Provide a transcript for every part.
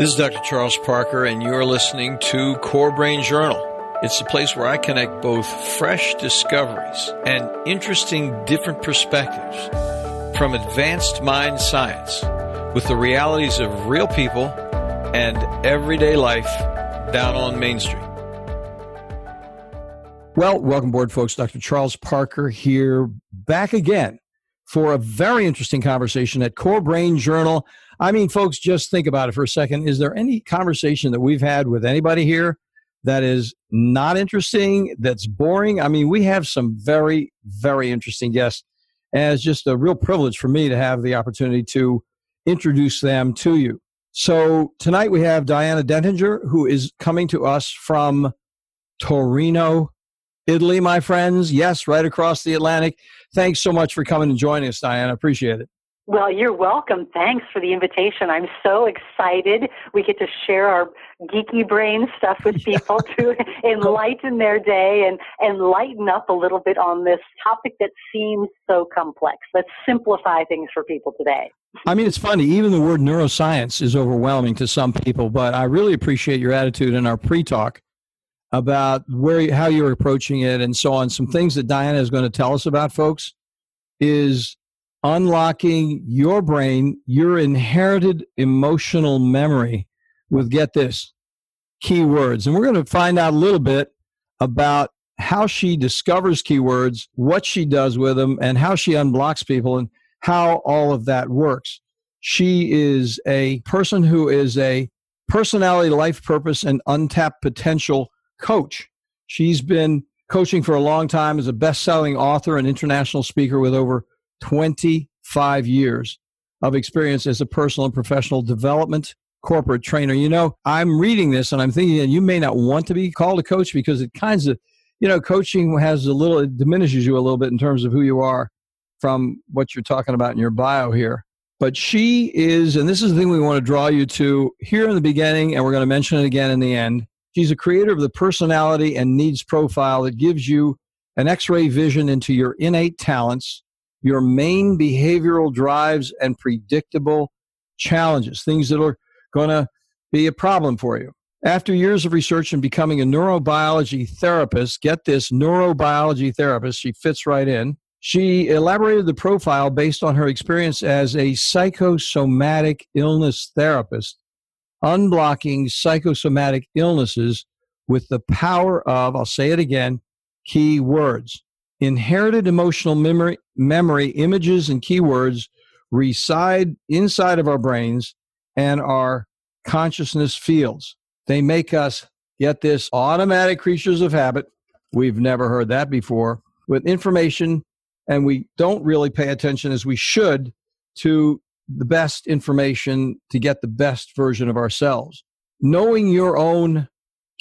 This is Dr. Charles Parker, and you're listening to Core Brain Journal. It's the place where I connect both fresh discoveries and interesting different perspectives from advanced mind science with the realities of real people and everyday life down on Main Street. Well, welcome aboard, folks. Dr. Charles Parker here, back again for a very interesting conversation at Core Brain Journal. I mean, folks, just think about it for a second. Is there any conversation that we've had with anybody here that is not interesting, that's boring? I mean, we have some very, very interesting guests, and it's just a real privilege for me to have the opportunity to introduce them to you. So tonight we have Diana Dentinger, who is coming to us from Torino, Italy, my friends. Yes, right across the Atlantic. Thanks so much for coming and joining us, Diana. Appreciate it. Well, you're welcome. Thanks for the invitation. I'm so excited. We get to share our geeky brain stuff with people to enlighten their day and lighten up a little bit on this topic that seems so complex. Let's simplify things for people today. I mean, it's funny. Even the word neuroscience is overwhelming to some people, but I really appreciate your attitude in our pre-talk about how you're approaching it and so on. Some things that Diana is going to tell us about, folks, is unlocking your brain, your inherited emotional memory with, get this, keywords. And we're going to find out a little bit about how she discovers keywords, what she does with them, and how she unblocks people and how all of that works. She is a person who is a personality, life purpose, and untapped potential coach. She's been coaching for a long time as a best-selling author and international speaker with over 25 years of experience as a personal and professional development corporate trainer. You know, I'm reading this and I'm thinking that you may not want to be called a coach because it kinds of, you know, coaching has a little, it diminishes you a little bit in terms of who you are from what you're talking about in your bio here. But she is, and this is the thing we want to draw you to here in the beginning, and we're going to mention it again in the end. She's a creator of the personality and needs profile that gives you an X-ray vision into your innate talents, your main behavioral drives, and predictable challenges, things that are going to be a problem for you. After years of research and becoming a neurobiology therapist, get this, neurobiology therapist, she fits right in. She elaborated the profile based on her experience as a psychosomatic illness therapist, unblocking psychosomatic illnesses with the power of, I'll say it again, key words. Inherited emotional memory, images, and keywords reside inside of our brains and our consciousness fields. They make us, get this, automatic creatures of habit. We've never heard that before. With information, and we don't really pay attention as we should to the best information to get the best version of ourselves. Knowing your own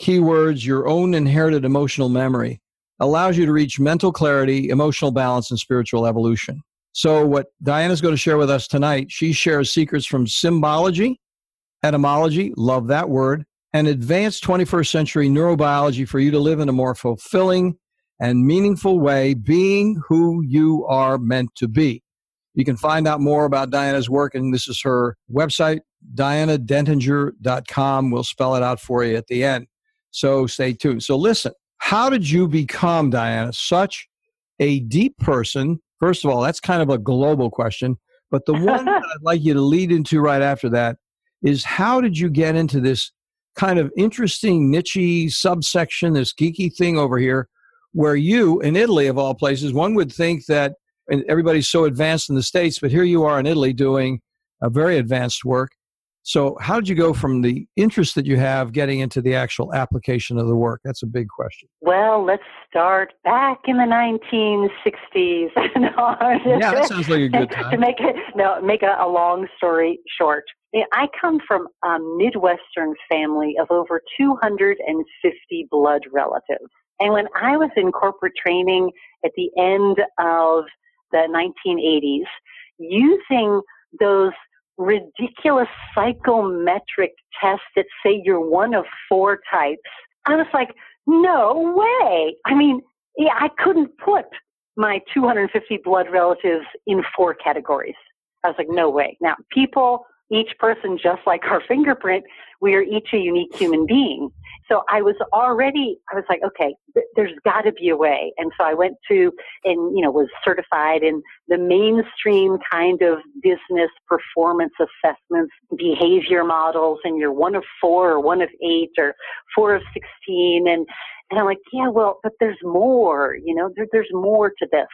keywords, your own inherited emotional memory, allows you to reach mental clarity, emotional balance, and spiritual evolution. So what Diana's going to share with us tonight, she shares secrets from symbology, etymology, love that word, and advanced 21st century neurobiology for you to live in a more fulfilling and meaningful way, being who you are meant to be. You can find out more about Diana's work, and this is her website, dianadentinger.com. We'll spell it out for you at the end. So stay tuned. So listen. How did you become, Diana, such a deep person? First of all, that's kind of a global question. But the one that I'd like you to lead into right after that is, how did you get into this kind of interesting, niche-y subsection, this geeky thing over here, where you, in Italy of all places, one would think that, and everybody's so advanced in the States, but here you are in Italy doing a very advanced work. So how did you go from the interest that you have getting into the actual application of the work? That's a big question. Well, let's start back in the 1960s. Yeah, that sounds like a good time. to make a long story short. I come from a Midwestern family of over 250 blood relatives. And when I was in corporate training at the end of the 1980s, using those ridiculous psychometric tests that say you're one of four types, I was like, no way. I mean, yeah, I couldn't put my 250 blood relatives in four categories. I was like, no way. Now, people each person, just like our fingerprint, we are each a unique human being. So I was like, okay, there's got to be a way. And so I went to and, was certified in the mainstream kind of business performance assessments, behavior models, and you're 1 of 4 or 1 of 8 or 4 of 16. And I'm like, yeah, well, but there's more, there's more to this.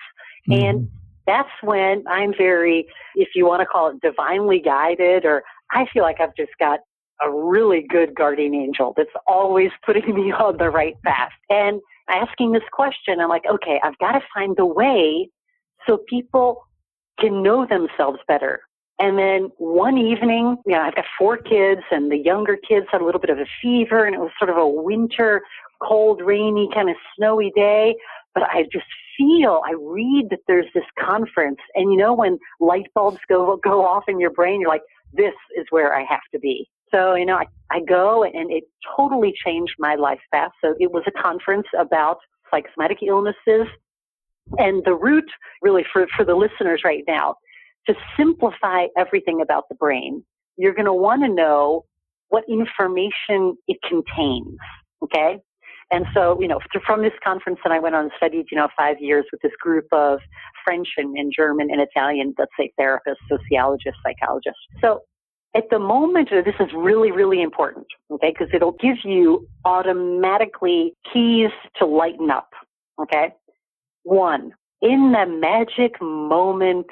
Mm-hmm. And that's when I'm very, if you want to call it divinely guided, or I feel like I've just got a really good guardian angel that's always putting me on the right path. And asking this question, I'm like, okay, I've got to find the way so people can know themselves better. And then one evening, I've got 4 kids, and the younger kids had a little bit of a fever, and it was sort of a winter, cold, rainy, kind of snowy day. But I just feel, I read that there's this conference, and when light bulbs go off in your brain, you're like, this is where I have to be. So, I go, and it totally changed my life path. So it was a conference about psychosomatic illnesses, and the root, really, for the listeners right now, to simplify everything about the brain. You're going to want to know what information it contains, okay? And so, from this conference, and I went on and studied, 5 years with this group of French and German and Italian, let's say, therapists, sociologists, psychologists. So at the moment, this is really, really important, okay, because it'll give you automatically keys to lighten up, okay? 1, in the magic moment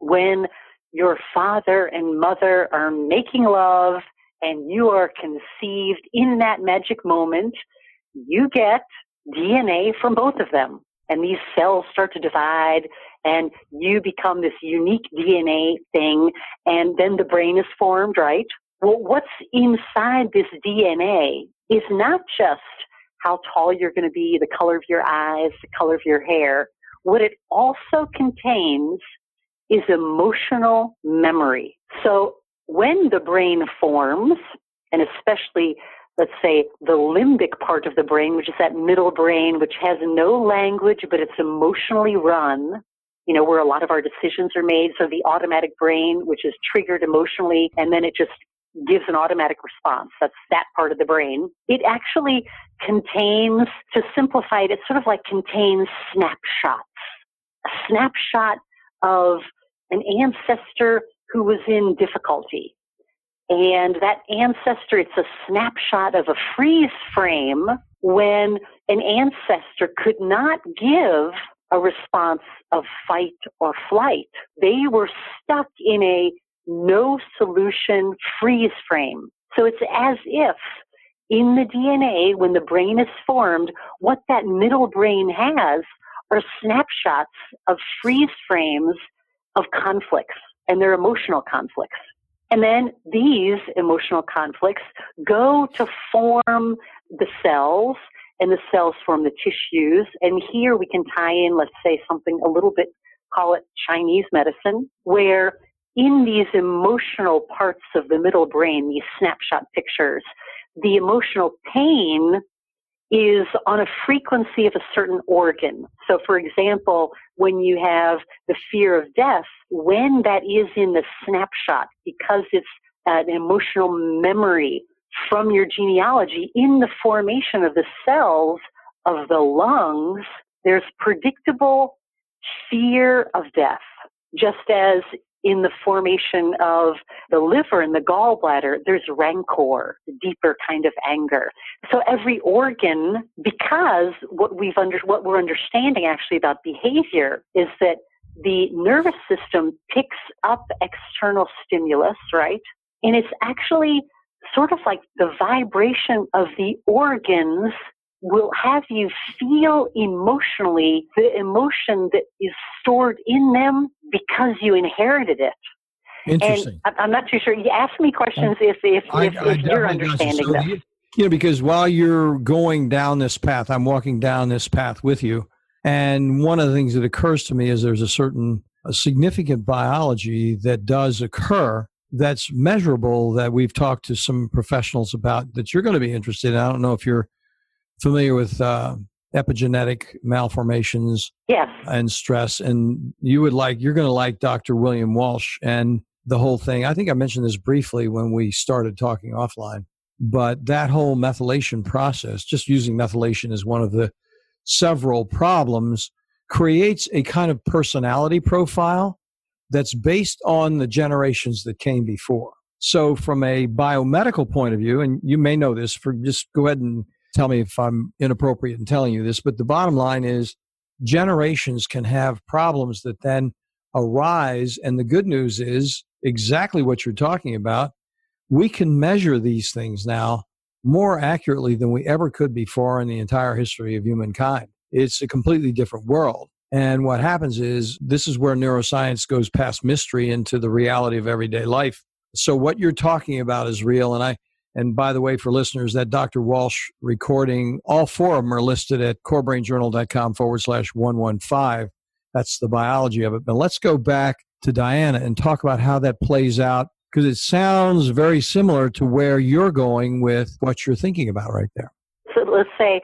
when your father and mother are making love and you are conceived, in that magic moment, you get DNA from both of them, and these cells start to divide, and you become this unique DNA thing, and then the brain is formed, right? Well, what's inside this DNA is not just how tall you're going to be, the color of your eyes, the color of your hair. What it also contains is emotional memory. So when the brain forms, and especially, let's say, the limbic part of the brain, which is that middle brain, which has no language, but it's emotionally run, where a lot of our decisions are made. So the automatic brain, which is triggered emotionally, and then it just gives an automatic response. That's that part of the brain. It actually contains, to simplify it, it sort of contains snapshots. A snapshot of an ancestor who was in difficulty. And that ancestor, it's a snapshot of a freeze frame when an ancestor could not give a response of fight or flight. They were stuck in a no solution freeze frame. So it's as if in the DNA, when the brain is formed, what that middle brain has are snapshots of freeze frames of conflicts, and they're emotional conflicts. And then these emotional conflicts go to form the cells, and the cells form the tissues. And here we can tie in, let's say, something a little bit, call it Chinese medicine, where in these emotional parts of the middle brain, these snapshot pictures, the emotional pain is on a frequency of a certain organ. So, for example, when you have the fear of death, when that is in the snapshot, because it's an emotional memory from your genealogy, in the formation of the cells of the lungs, there's predictable fear of death, just as in the formation of the liver and the gallbladder, there's rancor, the deeper kind of anger. So every organ, because what we're understanding actually about behavior is that the nervous system picks up external stimulus, right? And it's actually sort of like the vibration of the organs will have you feel emotionally the emotion that is stored in them because you inherited it. Interesting. And I'm not too sure. You ask me questions if you're understanding them. Because while you're going down this path, I'm walking down this path with you, and one of the things that occurs to me is there's a significant biology that does occur that's measurable that we've talked to some professionals about that you're going to be interested in. I don't know if you're familiar with epigenetic malformations, yes, and stress. And you're going to like Dr. William Walsh. And the whole thing. I think I mentioned this briefly when we started talking offline, but that whole methylation process, just using methylation as one of the several problems, creates a kind of personality profile that's based on the generations that came before. So from a biomedical point of view, and you may know this, for just go ahead and tell me if I'm inappropriate in telling you this, but the bottom line is generations can have problems that then arise. And the good news is exactly what you're talking about. We can measure these things now more accurately than we ever could before in the entire history of humankind. It's a completely different world. And what happens is, this is where neuroscience goes past mystery into the reality of everyday life. So what you're talking about is real. And by the way, for listeners, that Dr. Walsh recording, all four of them are listed at corebrainjournal.com/115. That's the biology of it. But let's go back to Diana and talk about how that plays out, because it sounds very similar to where you're going with what you're thinking about right there. So let's say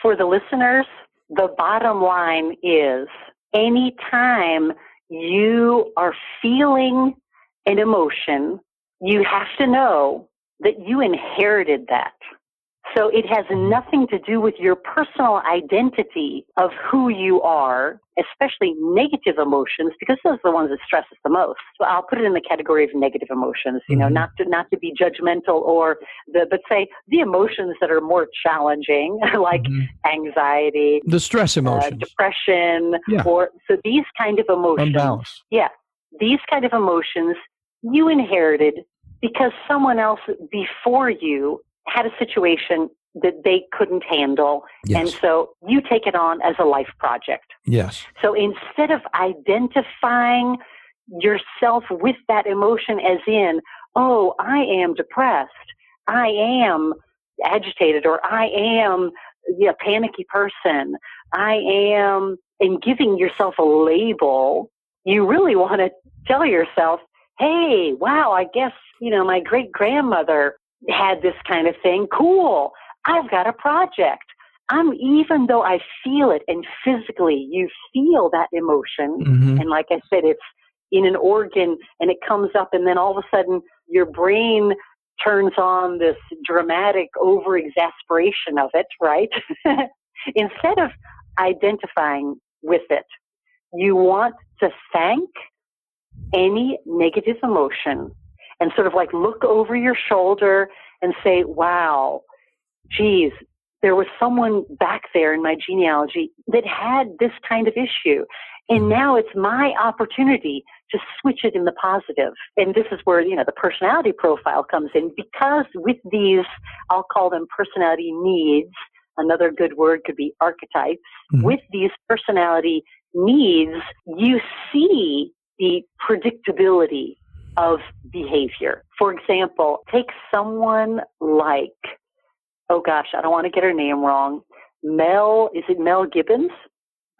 for the listeners, the bottom line is anytime you are feeling an emotion, you have to know that you inherited that. So it has nothing to do with your personal identity of who you are, especially negative emotions, because those are the ones that stress us the most. So I'll put it in the category of negative emotions, you know, not to be judgmental but say the emotions that are more challenging, like anxiety, the stress emotions, depression, or so these kind of emotions. Unbalanced. Yeah. These kind of emotions you inherited because someone else before you had a situation that they couldn't handle. Yes. And so you take it on as a life project. Yes. So instead of identifying yourself with that emotion as in, oh, I am depressed, I am agitated, or I am a panicky person, I am, and giving yourself a label, you really want to tell yourself, hey, wow, I guess, you know, my great-grandmother had this kind of thing. Cool. I've got a project. Even though I feel it, and physically you feel that emotion. And like I said, it's in an organ and it comes up, and then all of a sudden your brain turns on this dramatic over-exasperation of it, right? Instead of identifying with it, you want to thank any negative emotion and sort of like look over your shoulder and say, wow, geez, there was someone back there in my genealogy that had this kind of issue. And now it's my opportunity to switch it in the positive. And this is where, you know, the personality profile comes in, because with these, I'll call them personality needs. Another good word could be archetypes. With these personality needs, you see the predictability of behavior. For example, take someone like, oh gosh, I don't want to get her name wrong. Mel Gibbons?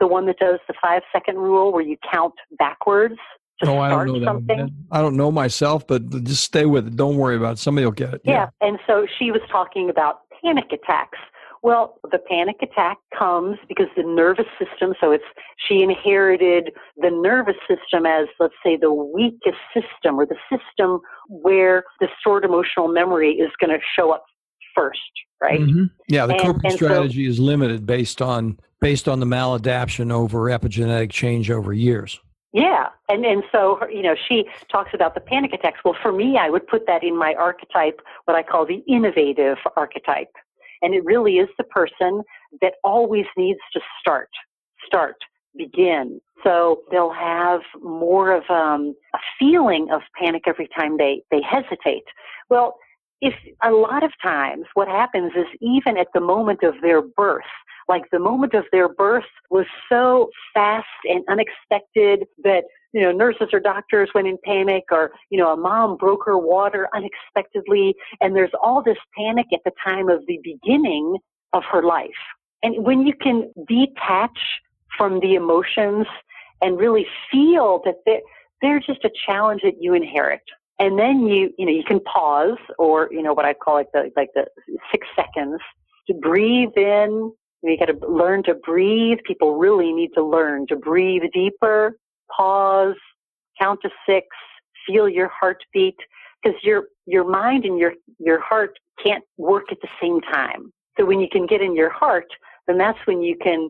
The one that does the 5-second rule where you count backwards to start something? I don't know myself, but just stay with it. Don't worry about it. Somebody will get it. Yeah. And so she was talking about panic attacks. Well, the panic attack comes because the nervous system, so it's, she inherited the nervous system as, let's say, the weakest system, or the system where the stored emotional memory is going to show up first, right? Yeah, the coping strategy is limited based on the maladaption over epigenetic change over years. Yeah. And so, you know, she talks about the panic attacks. Well, for me, I would put that in my archetype, what I call the innovative archetype. And it really is the person that always needs to start, begin. So they'll have more of a feeling of panic every time they hesitate. Well, if a lot of times what happens is even at the moment of their birth, like the moment of their birth was so fast and unexpected that, you know, nurses or doctors went in panic, or, you know, a mom broke her water unexpectedly. And there's all this panic at the time of the beginning of her life. And when you can detach from the emotions and really feel that they're just a challenge that you inherit. And then you know, you can pause, or, you know, what I call like the 6 seconds to breathe in. You got to learn to breathe. People really need to learn to breathe deeper. Pause, count to 6, feel your heartbeat, because your mind and your heart can't work at the same time. So when you can get in your heart, then that's when you can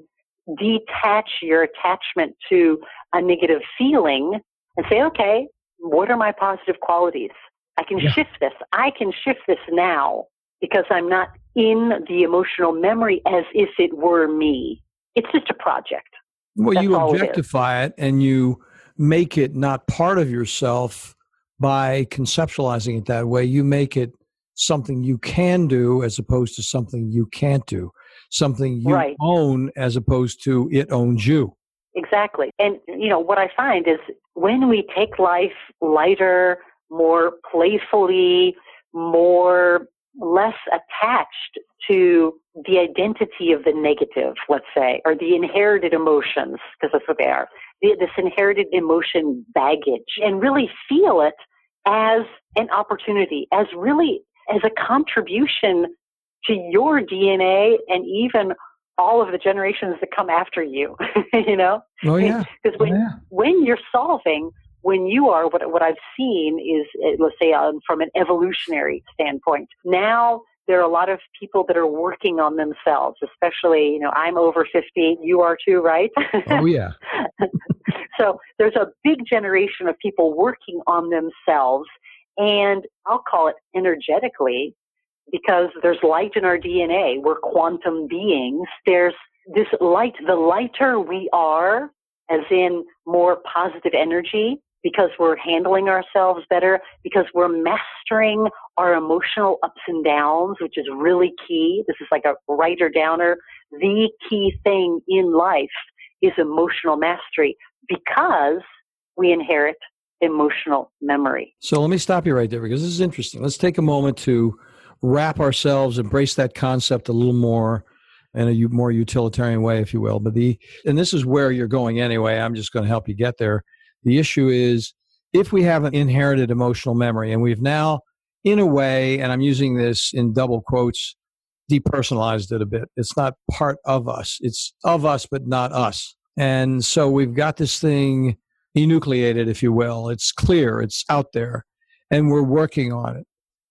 detach your attachment to a negative feeling and say, okay, what are my positive qualities? I can shift this. I can shift this now because I'm not in the emotional memory as if it were me. It's just a project. Well, that's you objectify it and you make it not part of yourself by conceptualizing it that way. You make it something you can do as opposed to something you can't do, something you own as opposed to it owns you. Exactly. And, you know, what I find is when we take life lighter, more playfully, more less attached to the identity of the negative, let's say, or the inherited emotions, because that's what they are, this inherited emotion baggage, and really feel it as an opportunity, as really as a contribution to your DNA and even all of the generations that come after you, you know? Oh, yeah. Because when you're solving, when you are, what I've seen is, let's say, from an evolutionary standpoint, now there are a lot of people that are working on themselves, especially, you know, I'm over 50, you are too, right? Oh, yeah. So there's a big generation of people working on themselves, and I'll call it energetically, because there's light in our DNA. We're quantum beings. There's this light. The lighter we are, as in more positive energy, because we're handling ourselves better, because we're mastering our emotional ups and downs, which is really key. This is like a writer downer. The key thing in life is emotional mastery because we inherit emotional memory. So let me stop you right there because this is interesting. Let's take a moment to wrap ourselves, embrace that concept a little more in a more utilitarian way, if you will. But and this is where you're going anyway. I'm just going to help you get there. The issue is if we have an inherited emotional memory and we've now, in a way, and I'm using this in double quotes, depersonalized it a bit. It's not part of us. It's of us, but not us. And so we've got this thing enucleated, if you will. It's clear. It's out there. And we're working on it.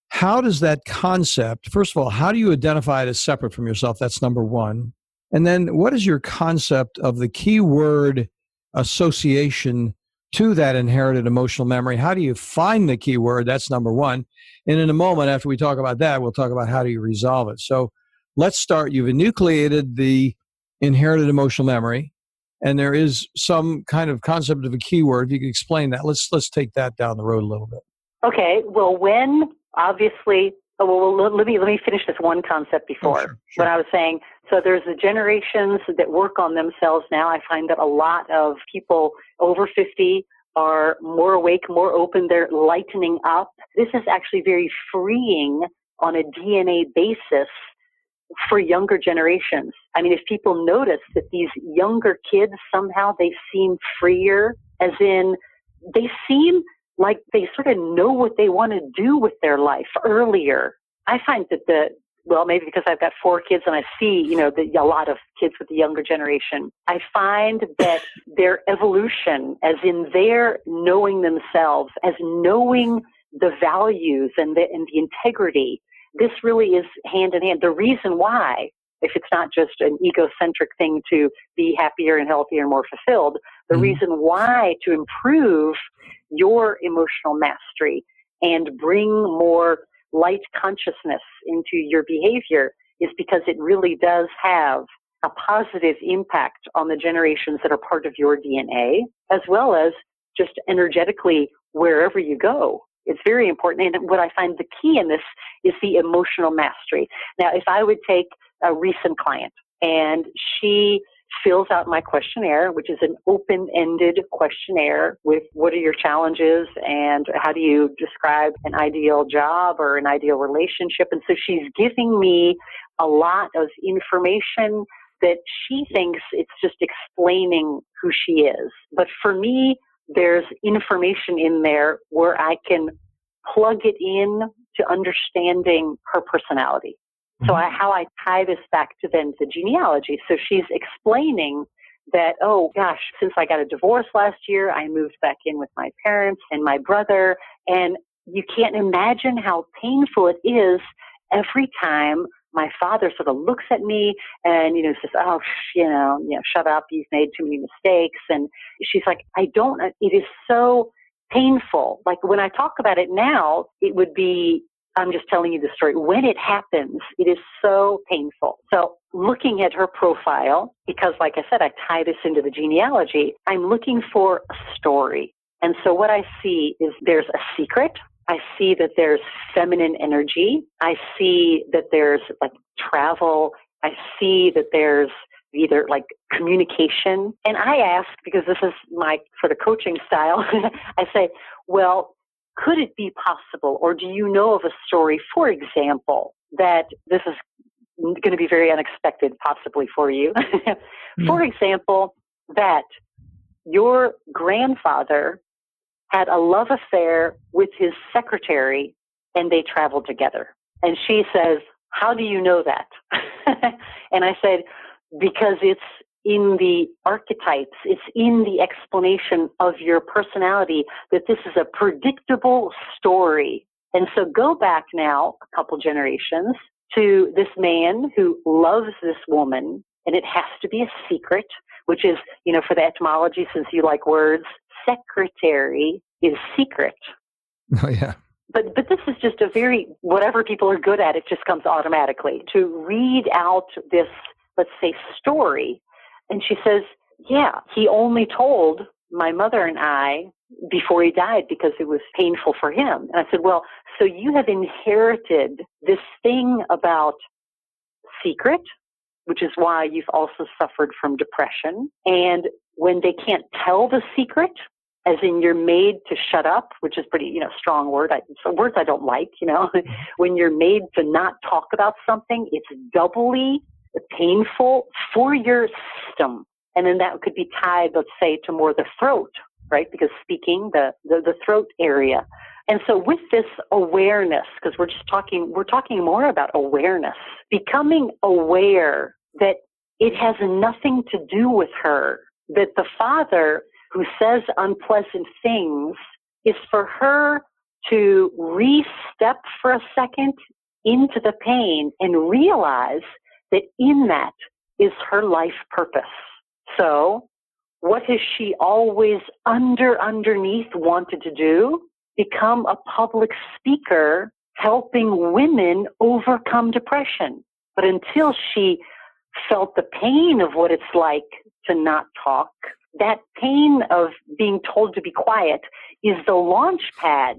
How does that concept, first of all, how do you identify it as separate from yourself? That's number one. And then what is your concept of the key word association to that inherited emotional memory? How do you find the key word? That's number one. And in a moment, after we talk about that, we'll talk about how do you resolve it. So let's start. You've enucleated the inherited emotional memory, and there is some kind of concept of a key word. If you could explain that, let's take that down the road a little bit. Okay. Well, obviously, let me finish this one concept before. Oh, sure. What I was saying. So there's the generations that work on themselves now. I find that a lot of people over 50 are more awake, more open. They're lightening up. This is actually very freeing on a DNA basis for younger generations. I mean, if people notice that these younger kids somehow they seem freer, as in they seem like they sort of know what they want to do with their life earlier. I find that maybe because I've got 4 kids and I see, you know, a lot of kids with the younger generation, I find that their evolution, as in their knowing themselves, as knowing the values and the integrity, this really is hand in hand. The reason why, if it's not just an egocentric thing to be happier and healthier and more fulfilled, the reason why to improve your emotional mastery and bring more light consciousness into your behavior is because it really does have a positive impact on the generations that are part of your DNA, as well as just energetically wherever you go. It's very important. And what I find the key in this is the emotional mastery. Now, if I would take a recent client and she fills out my questionnaire, which is an open-ended questionnaire with what are your challenges and how do you describe an ideal job or an ideal relationship. And so she's giving me a lot of information that she thinks it's just explaining who she is. But for me, there's information in there where I can plug it in to understanding her personality. So how I tie this back to then the genealogy. So she's explaining that, oh gosh, since I got a divorce last year, I moved back in with my parents and my brother. And you can't imagine how painful it is every time my father sort of looks at me and, you know, says, oh, shut up. You've made too many mistakes. And she's like, it is so painful. Like when I talk about it now, it would be, I'm just telling you the story. When it happens, it is so painful. So looking at her profile, because like I said, I tie this into the genealogy, I'm looking for a story. And so what I see is there's a secret. I see that there's feminine energy. I see that there's like travel. I see that there's either like communication. And I ask, because this is my sort of coaching style, I say, well, could it be possible, or do you know of a story, for example, that this is going to be very unexpected possibly for you? For example, that your grandfather had a love affair with his secretary and they traveled together. And she says, how do you know that? And I said, because it's in the archetypes, it's in the explanation of your personality that this is a predictable story. And so go back now a couple generations to this man who loves this woman, and it has to be a secret, which is, you know, for the etymology, since you like words, secretary is secret. Oh, yeah. But this is just a very, whatever people are good at, it just comes automatically. To read out this, let's say, story. And she says, yeah, he only told my mother and I before he died because it was painful for him. And I said, well, so you have inherited this thing about secret, which is why you've also suffered from depression. And when they can't tell the secret, as in you're made to shut up, which is pretty, strong word. It's a word I don't like, when you're made to not talk about something, it's doubly painful for your system. And then that could be tied, let's say, to more the throat, right? Because speaking, the throat area. And so with this awareness, because we're talking more about awareness, becoming aware that it has nothing to do with her, that the father who says unpleasant things is for her to re-step for a second into the pain and realize that in that is her life purpose. So what has she always underneath wanted to do? Become a public speaker, helping women overcome depression. But until she felt the pain of what it's like to not talk, that pain of being told to be quiet is the launch pad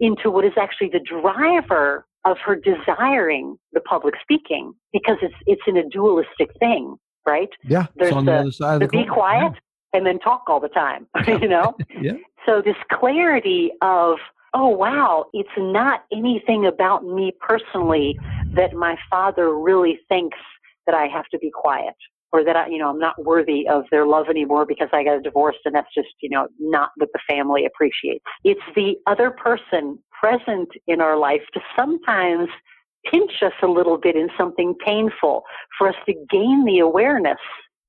into what is actually the driver of her desiring the public speaking, because it's in a dualistic thing, right? Yeah. There's on the other side of the be quiet and then talk all the time, Yeah. So this clarity of, oh, wow, it's not anything about me personally that my father really thinks that I have to be quiet, or that I'm not worthy of their love anymore because I got divorced, and that's just, not what the family appreciates. It's the other person present in our life to sometimes pinch us a little bit in something painful for us to gain the awareness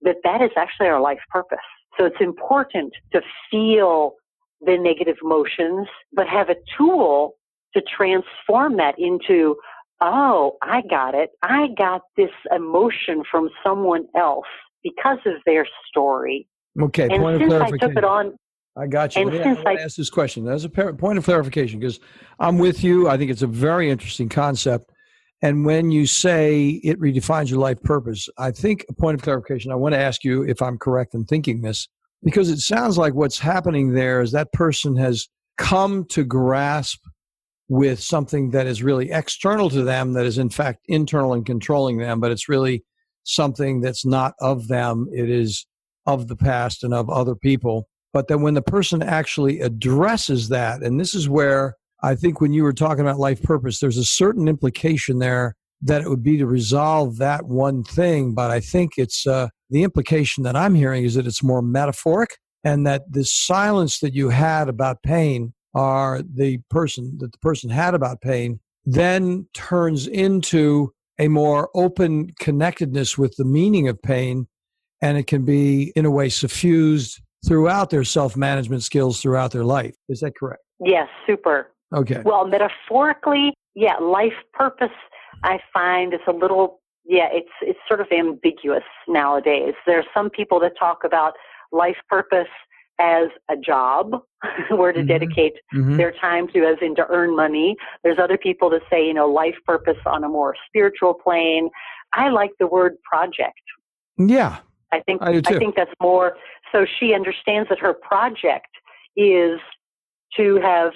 that that is actually our life purpose. So it's important to feel the negative emotions, but have a tool to transform that into, oh, I got it. I got this emotion from someone else because of their story. Okay, and point of clarification. I took it on. I got you. Yeah, I want to ask this question. That's a point of clarification, because I'm with you. I think it's a very interesting concept. And when you say it redefines your life purpose, I think a point of clarification, I want to ask you if I'm correct in thinking this, because it sounds like what's happening there is that person has come to grasp with something that is really external to them, that is in fact internal and controlling them, but it's really something that's not of them. It is of the past and of other people. But that when the person actually addresses that, and this is where I think when you were talking about life purpose, there's a certain implication there that it would be to resolve that one thing. But I think it's the implication that I'm hearing is that it's more metaphoric, and that the silence that you had about pain, are the person had about pain, then turns into a more open connectedness with the meaning of pain, and it can be, in a way, suffused throughout their self-management skills throughout their life. Is that correct? Yes, super. Okay. Well, metaphorically, yeah, life purpose, I find, is a little, yeah, it's sort of ambiguous nowadays. There are some people that talk about life purpose as a job, where to dedicate their time to, as in to earn money. There's other people that say, you know, life purpose on a more spiritual plane. I like the word project. Yeah. I think that's more, so she understands that her project is to have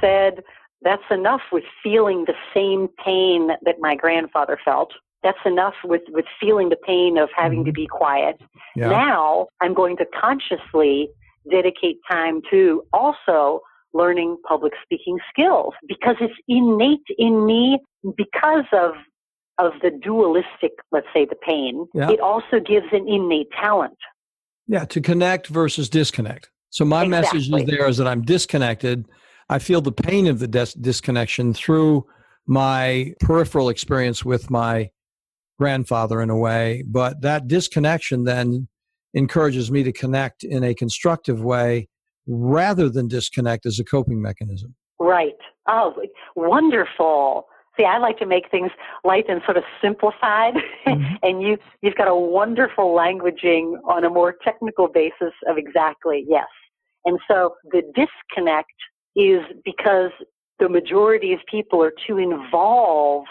said, that's enough with feeling the same pain that my grandfather felt. That's enough with feeling the pain of having to be quiet. Yeah. Now I'm going to consciously dedicate time to also learning public speaking skills, because it's innate in me because of the dualistic, let's say, the pain. Yeah. It also gives an innate talent. Yeah, to connect versus disconnect. So my message is there is that I'm disconnected. I feel the pain of the disconnection through my peripheral experience with my grandfather in a way, but that disconnection then encourages me to connect in a constructive way rather than disconnect as a coping mechanism. Right. Oh, wonderful. See, I like to make things light and sort of simplified, and you've got a wonderful languaging on a more technical basis of exactly, yes. And so the disconnect is because the majority of people are too involved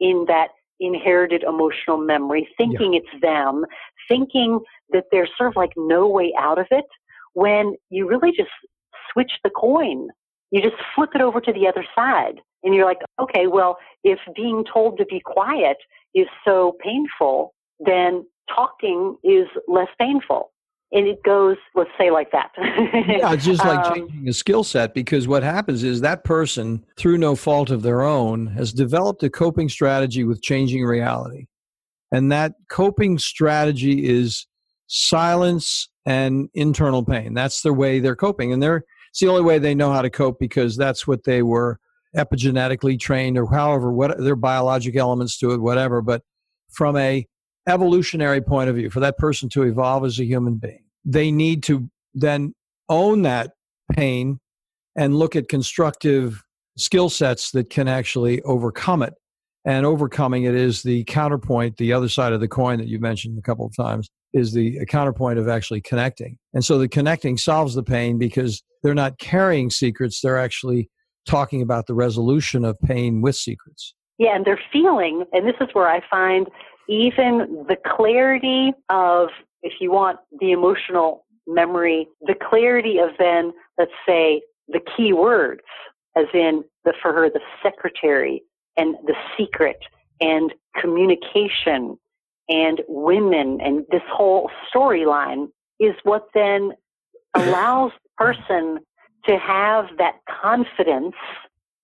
in that inherited emotional memory, thinking it's them, thinking that there's sort of like no way out of it, when you really just switch the coin. You just flip it over to the other side. And you're like, okay, well, if being told to be quiet is so painful, then talking is less painful. And it goes, let's say, like that. Yeah, it's just like changing a skill set, because what happens is that person, through no fault of their own, has developed a coping strategy with changing reality. And that coping strategy is silence and internal pain. That's the way they're coping. And it's the only way they know how to cope, because that's what they were epigenetically trained, or however, what their biologic elements to it, whatever. But from a evolutionary point of view, for that person to evolve as a human being, they need to then own that pain and look at constructive skill sets that can actually overcome it. And overcoming it is the counterpoint, the other side of the coin that you mentioned a couple of times, is the counterpoint of actually connecting. And so the connecting solves the pain, because they're not carrying secrets. They're actually talking about the resolution of pain with secrets. Yeah, and they're feeling, and this is where I find even the clarity of, if you want, the emotional memory, the clarity of then, let's say, the key words, as in for her, the secretary and the secret and communication and women and this whole storyline is what then allows the person to have that confidence,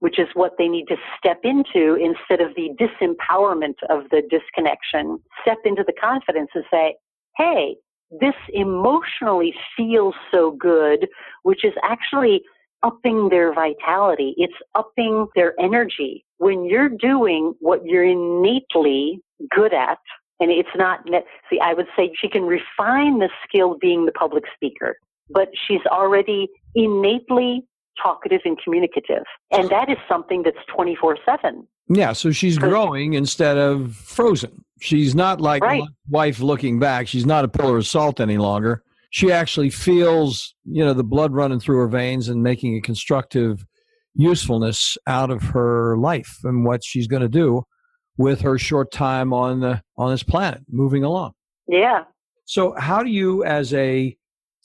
which is what they need to step into instead of the disempowerment of the disconnection. Step into the confidence and say, hey, this emotionally feels so good, which is actually upping their vitality. It's upping their energy. When you're doing what you're innately good at, and it's not, see, I would say she can refine the skill being the public speaker, but she's already innately talkative and communicative. And that is something that's 24/7. Yeah, so she's growing instead of frozen. She's not like my wife looking back. She's not a pillar of salt any longer. She actually feels, you know, the blood running through her veins and making a constructive usefulness out of her life and what she's going to do with her short time on this planet, moving along. Yeah. So how do you, as a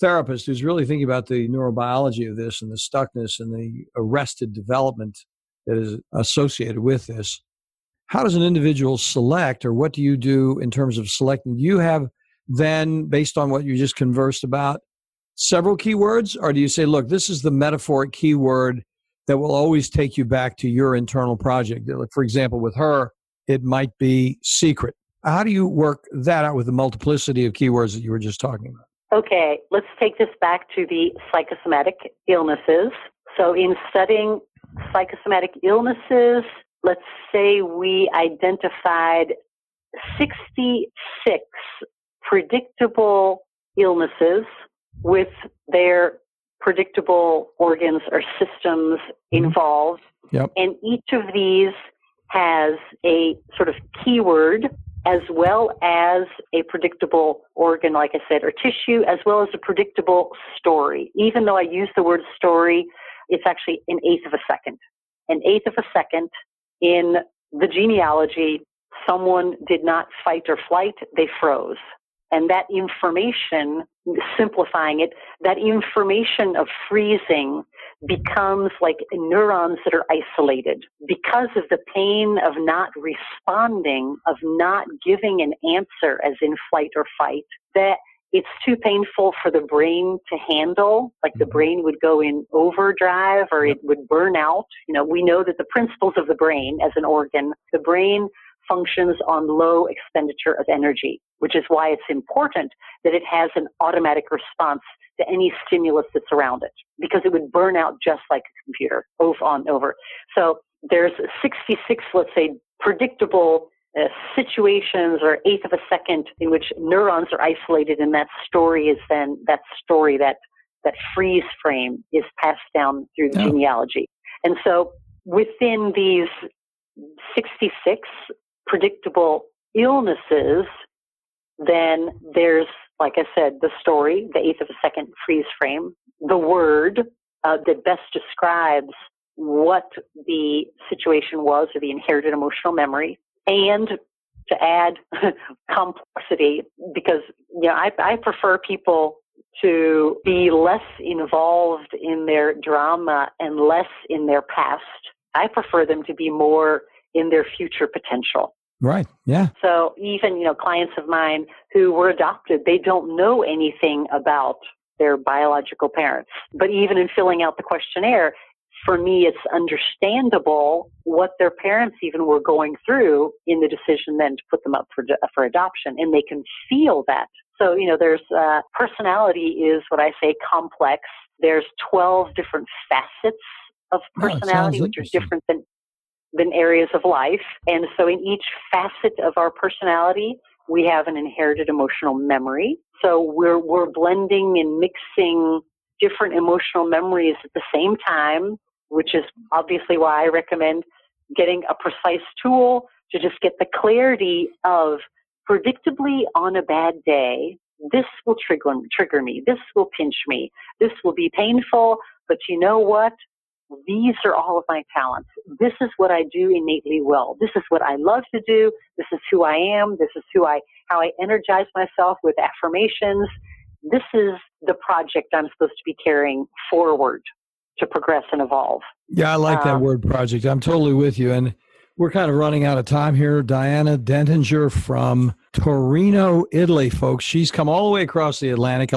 therapist who's really thinking about the neurobiology of this and the stuckness and the arrested development that is associated with this, how does an individual select, or what do you do in terms of selecting? Do you have then, based on what you just conversed about, several keywords, or do you say, look, this is the metaphoric keyword that will always take you back to your internal project? For example, with her, it might be secret. How do you work that out with the multiplicity of keywords that you were just talking about? Okay, let's take this back to the psychosomatic illnesses. So in studying psychosomatic illnesses, let's say we identified 66 predictable illnesses with their predictable organs or systems involved. Yep. And each of these has a sort of keyword as well as a predictable organ, like I said, or tissue, as well as a predictable story. Even though I use the word story, it's actually an eighth of a second. An eighth of a second in the genealogy, someone did not fight or flight, they froze. And that information, simplifying it, that information of freezing becomes like neurons that are isolated. Because of the pain of not responding, of not giving an answer as in flight or fight, that it's too painful for the brain to handle, like the brain would go in overdrive or it would burn out. You know, we know that the principles of the brain as an organ, the brain functions on low expenditure of energy, which is why it's important that it has an automatic response to any stimulus that's around it, because it would burn out just like a computer over and over. So there's 66, let's say, predictable situations or eighth of a second in which neurons are isolated, and that story is then that freeze frame is passed down through the genealogy. And so within these 66 predictable illnesses, then there's, like I said, the story, the eighth of a second freeze frame, the word that best describes what the situation was or the inherited emotional memory, and to add complexity, because I prefer people to be less involved in their drama and less in their past. I prefer them to be more in their future potential. Right. Yeah. So even, clients of mine who were adopted, they don't know anything about their biological parents. But even in filling out the questionnaire, for me, it's understandable what their parents even were going through in the decision then to put them up for adoption. And they can feel that. So, there's personality is what I say complex. There's 12 different facets of personality, which are different than areas of life. And so in each facet of our personality, we have an inherited emotional memory. So we're blending and mixing different emotional memories at the same time, which is obviously why I recommend getting a precise tool to just get the clarity of predictably on a bad day, this will trigger me, this will pinch me, this will be painful, but you know what? These are all of my talents. This is what I do innately well. This is what I love to do. This is who I am. This is how I energize myself with affirmations. This is the project I'm supposed to be carrying forward to progress and evolve. Yeah, I like that word project. I'm totally with you. And we're kind of running out of time here. Diana Dentinger from Torino, Italy, folks. She's come all the way across the Atlantic.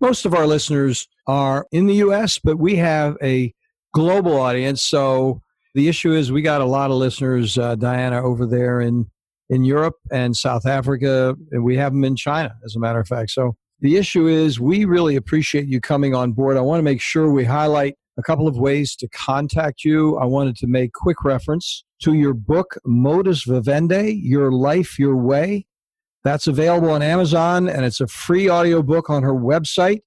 Most of our listeners are in the U.S., but we have a global audience. So the issue is we got a lot of listeners, Diana, over there in Europe and South Africa, and we have them in China, as a matter of fact. So the issue is we really appreciate you coming on board. I want to make sure we highlight a couple of ways to contact you. I wanted to make quick reference to your book, Modus Vivendi, Your Life, Your Way. That's available on Amazon, and it's a free audiobook on her website,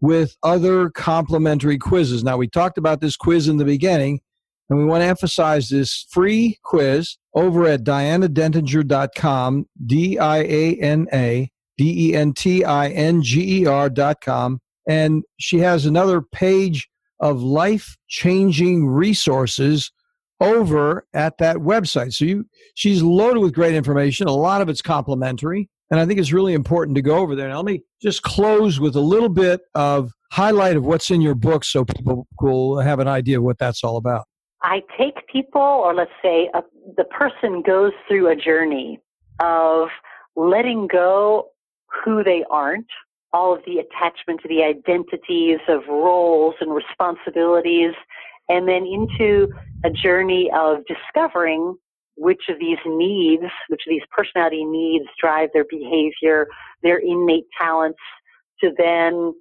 with other complimentary quizzes. Now, we talked about this quiz in the beginning, and we want to emphasize this free quiz over at dianadentinger.com, dianadentinger.com. And she has another page of life-changing resources over at that website. So she's loaded with great information. A lot of it's complimentary. And I think it's really important to go over there. Now, let me just close with a little bit of highlight of what's in your book so people will have an idea of what that's all about. I take people, or let's say the person goes through a journey of letting go who they aren't, all of the attachment to the identities of roles and responsibilities, and then into a journey of discovering which of these needs, which of these personality needs drive their behavior, their innate talents, to then,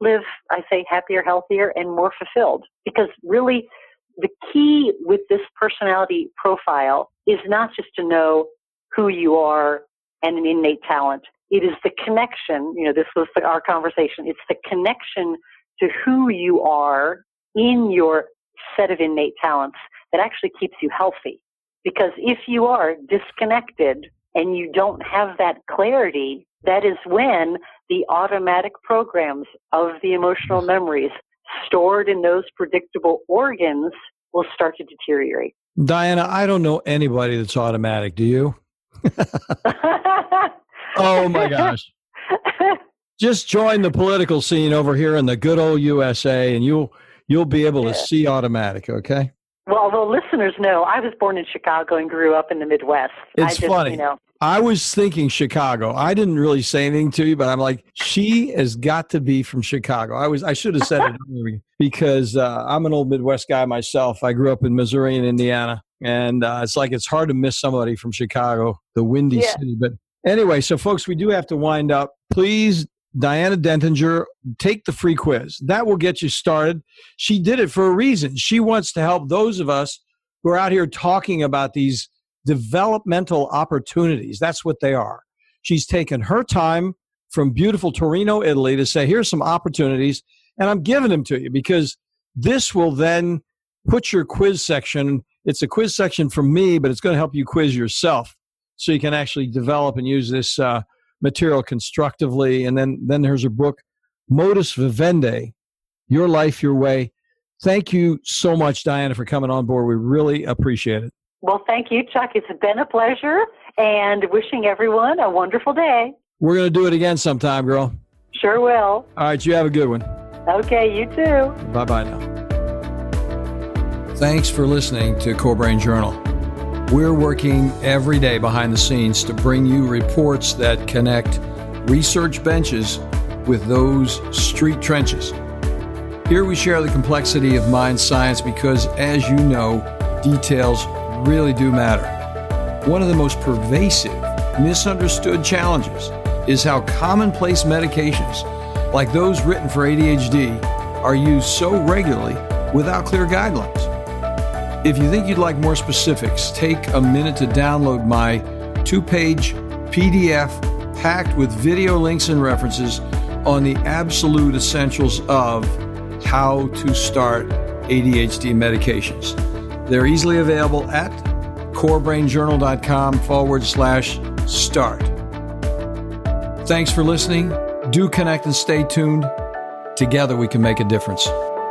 live, I say, happier, healthier, and more fulfilled. Because really, the key with this personality profile is not just to know who you are and an innate talent. It is the connection, you know, this was our conversation. It's the connection to who you are in your set of innate talents that actually keeps you healthy. Because if you are disconnected and you don't have that clarity, that is when the automatic programs of the emotional memories stored in those predictable organs will start to deteriorate. Diana, I don't know anybody that's automatic. Do you? Oh my gosh. Just join the political scene over here in the good old USA and you'll be able to see automatic, okay? Well, although listeners know, I was born in Chicago and grew up in the Midwest. It's funny. You know. I was thinking Chicago. I didn't really say anything to you, but I'm like, she has got to be from Chicago. I should have said it because I'm an old Midwest guy myself. I grew up in Missouri and Indiana, and it's hard to miss somebody from Chicago, the windy city. But anyway, so folks, we do have to wind up. Please, Diana Dentinger, take the free quiz. That will get you started. She did it for a reason. She wants to help those of us who are out here talking about these developmental opportunities. That's what they are. She's taken her time from beautiful Torino, Italy to say, here's some opportunities, and I'm giving them to you because this will then put your quiz section. It's a quiz section from me, but it's going to help you quiz yourself so you can actually develop and use this material constructively. And then there's her book, Modus Vivendi, Your Life, Your Way. Thank you so much, Diana, for coming on board. We really appreciate it. Well, thank you, Chuck. It's been a pleasure, and wishing everyone a wonderful day. We're going to do it again sometime, girl. Sure will. All right, you have a good one. Okay, you too. Bye-bye now. Thanks for listening to Core Brain Journal. We're working every day behind the scenes to bring you reports that connect research benches with those street trenches. Here we share the complexity of mind science because, as you know, details really do matter. One of the most pervasive, misunderstood challenges is how commonplace medications, like those written for ADHD, are used so regularly without clear guidelines. If you think you'd like more specifics, take a minute to download my 2-page PDF packed with video links and references on the absolute essentials of how to start ADHD medications. They're easily available at corebrainjournal.com/start. Thanks for listening. Do connect and stay tuned. Together we can make a difference.